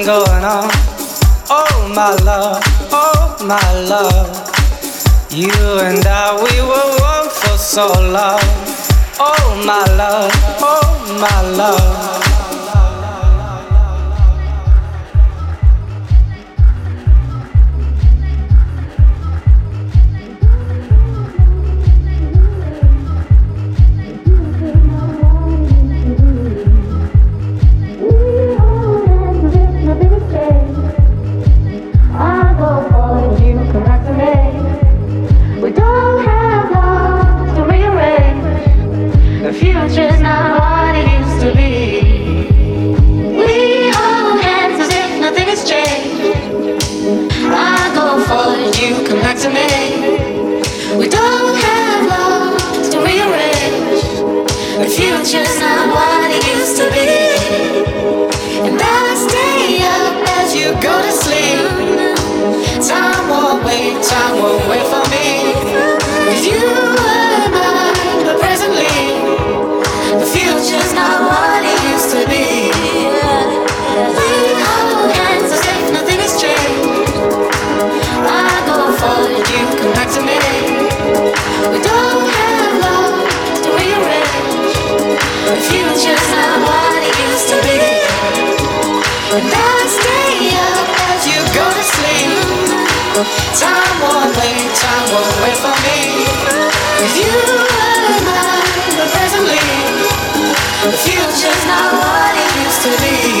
been going on? Oh my love, oh my love. You and I, we were one for so long. Oh my love, oh my love. Future's not what it used to be. We hold hands as if nothing has changed. I go forward, you come back to me. We don't have love to rearrange. The future's not what it used to be. And I stay up as you go to sleep. Time won't wait for me. If you were mine, but presently the future's not what it used to be. We hold hands as if nothing has changed. I go forward, you come back to me. We don't have love to rearrange. The future's not what it used to be. But I stay up as you go to sleep. Time won't wait for me. If you were mine, but presently the future's not what it used to be.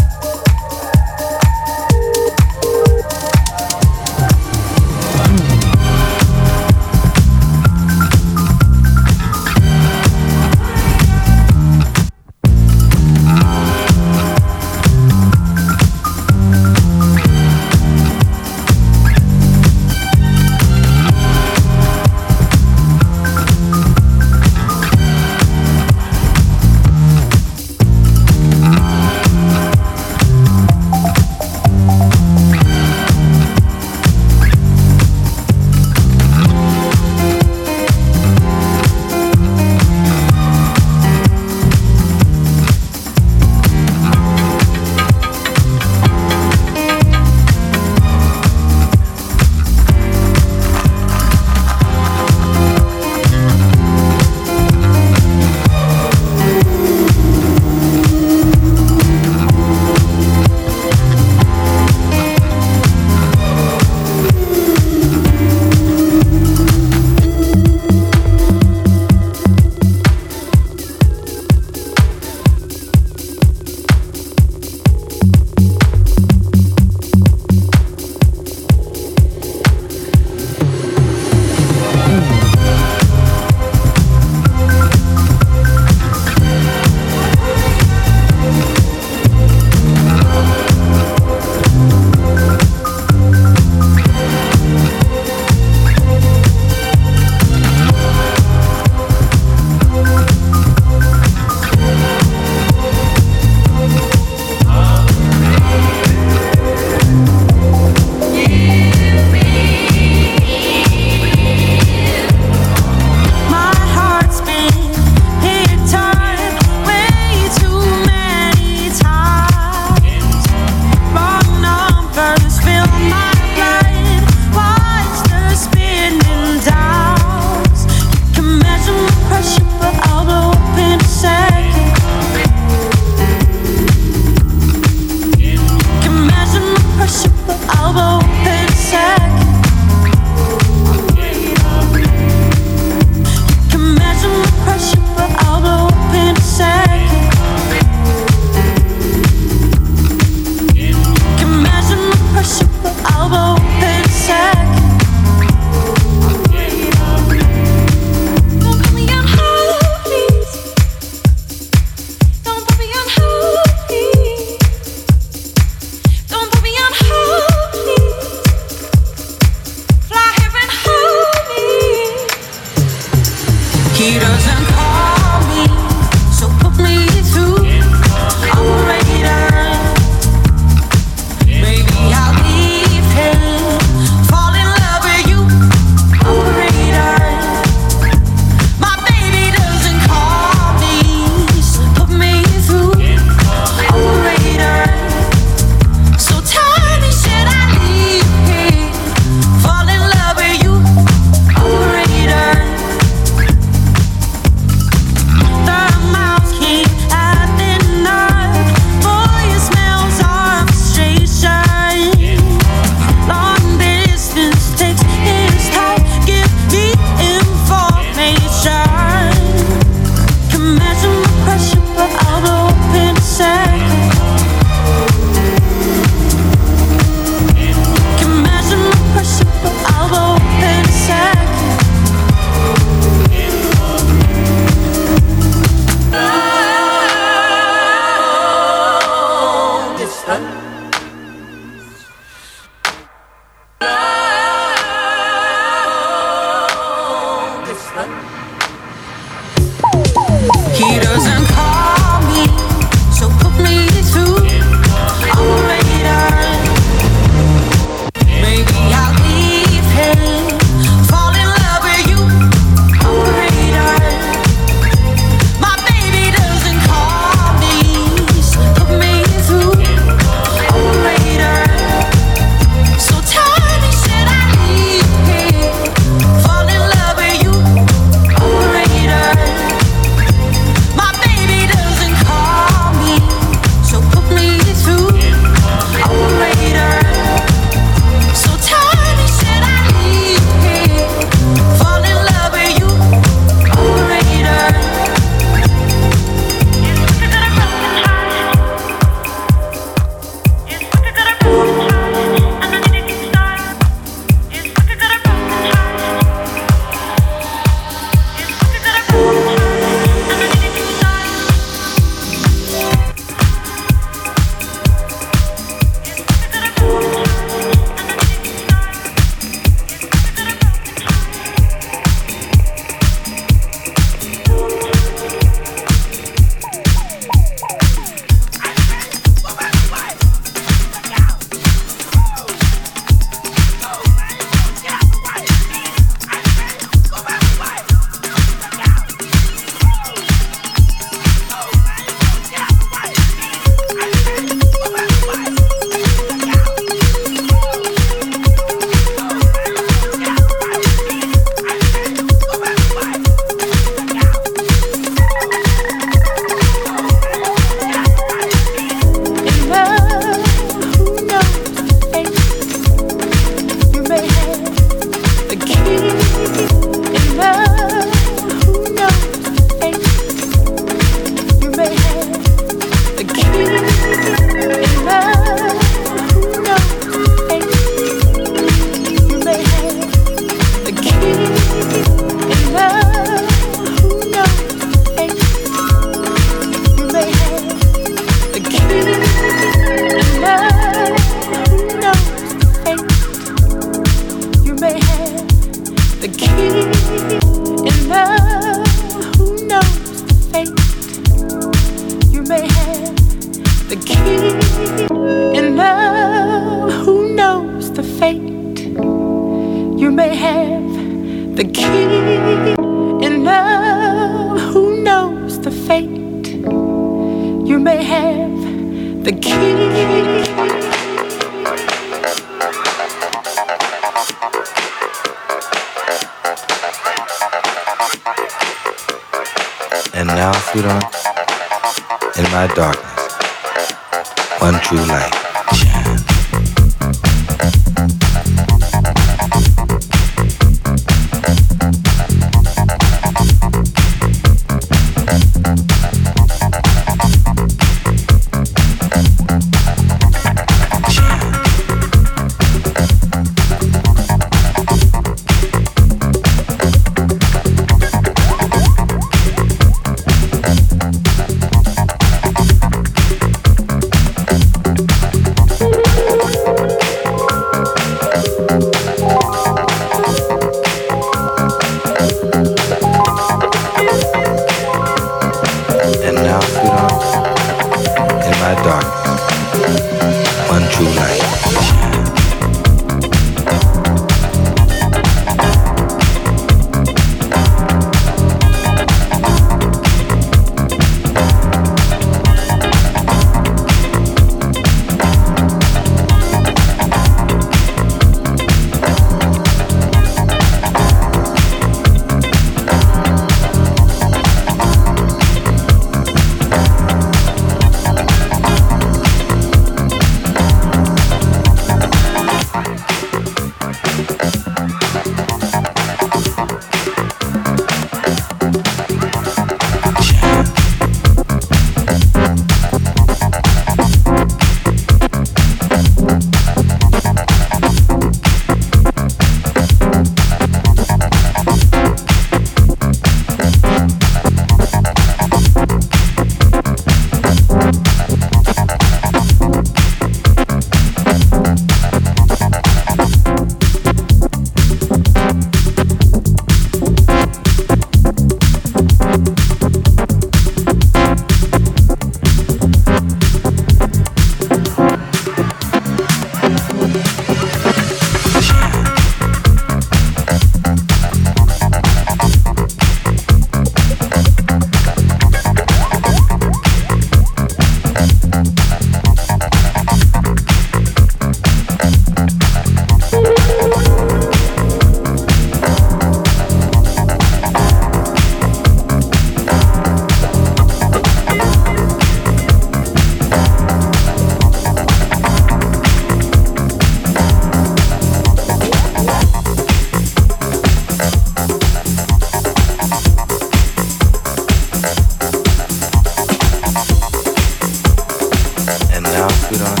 now, sweetheart,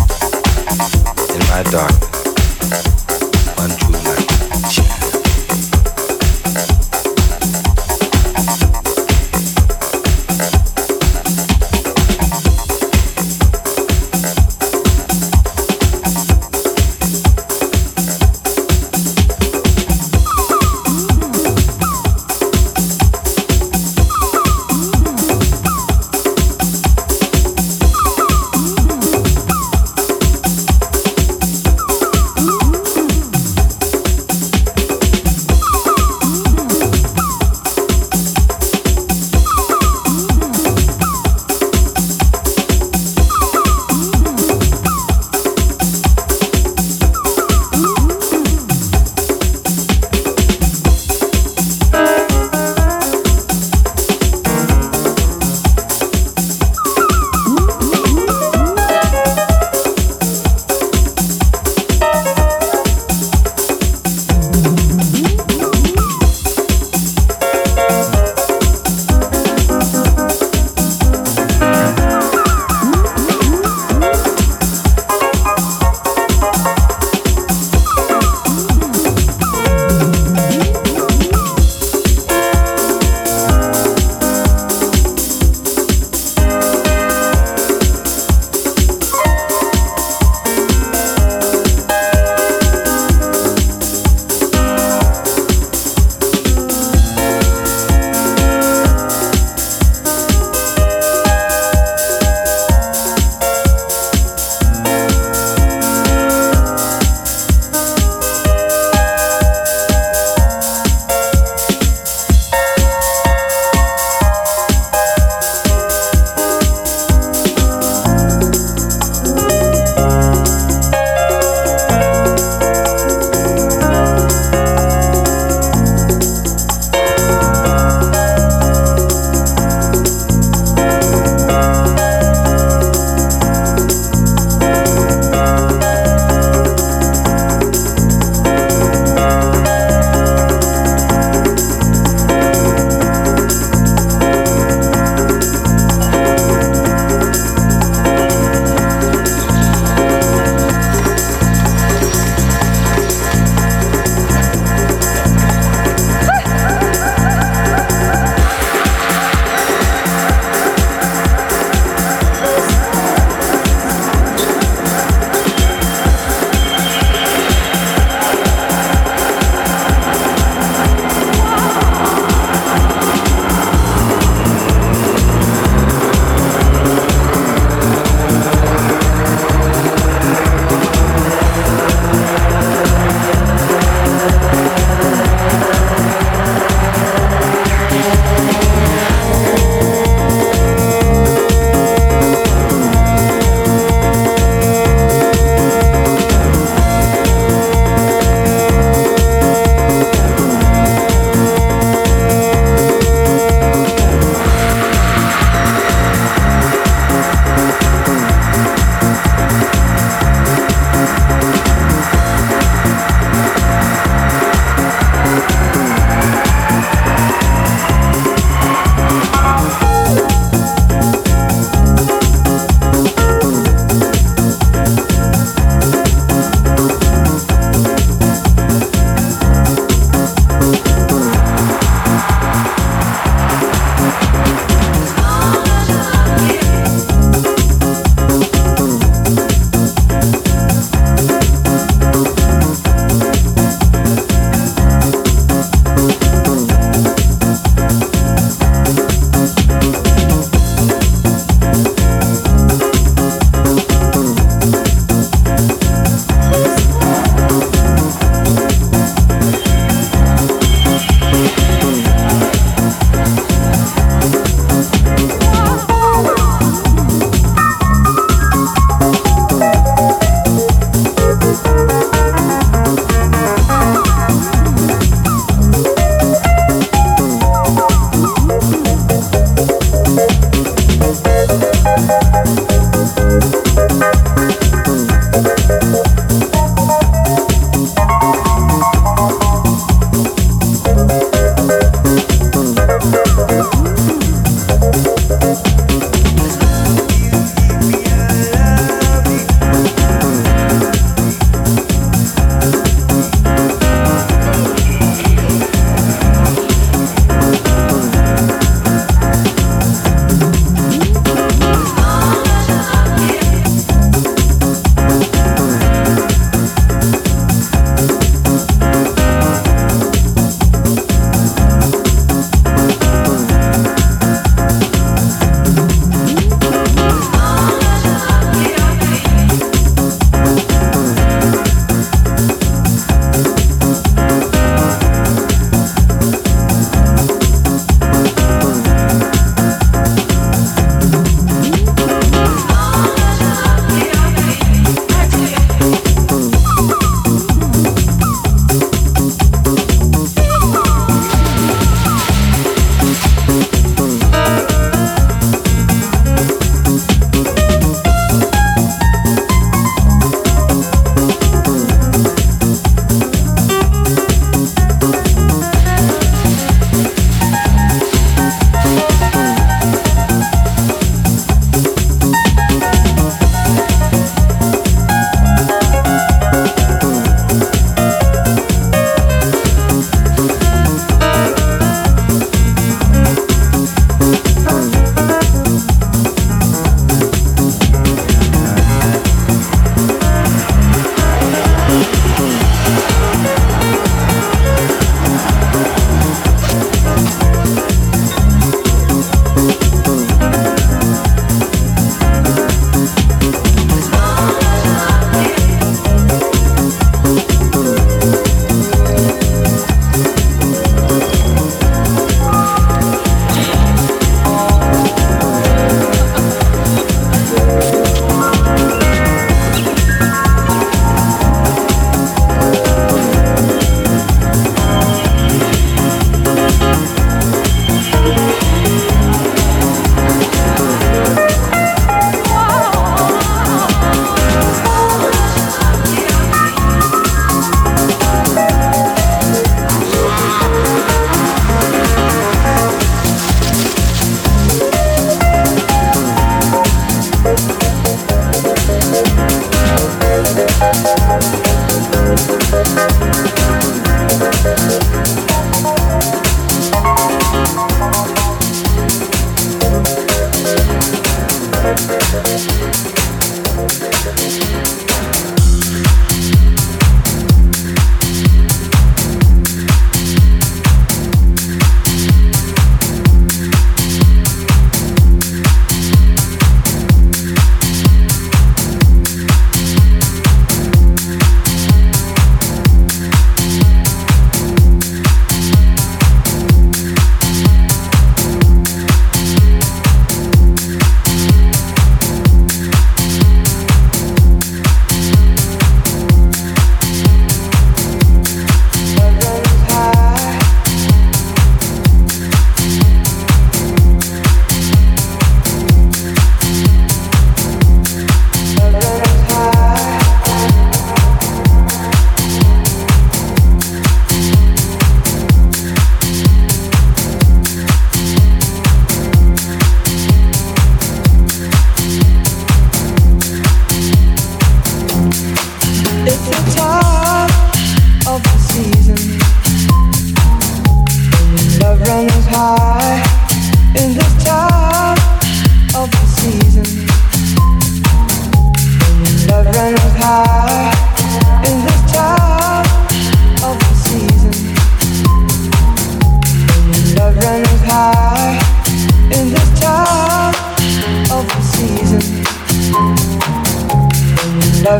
in my darkness, untrue light.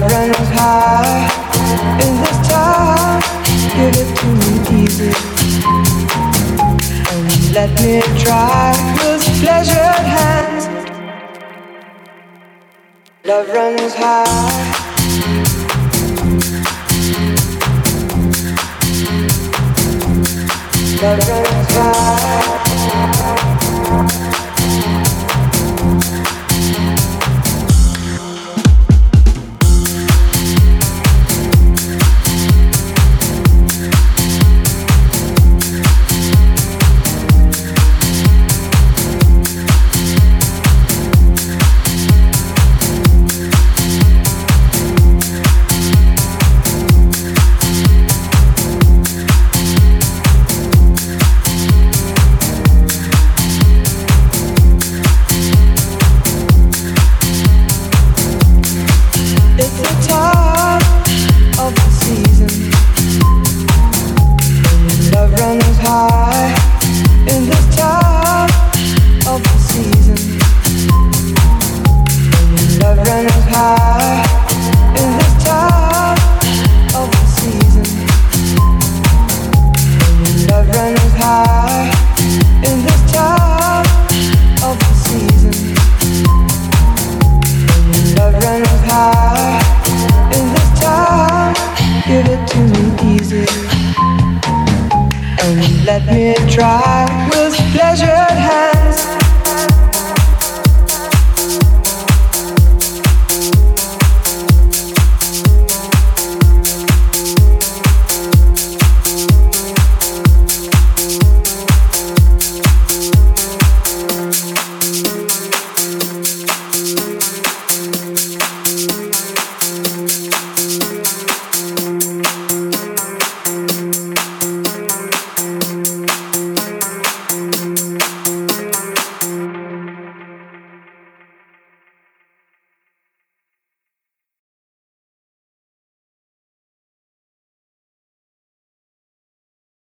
runs high. In this time, you give to me easy. And let me try those pleasured hands. Love runs high. Love runs try.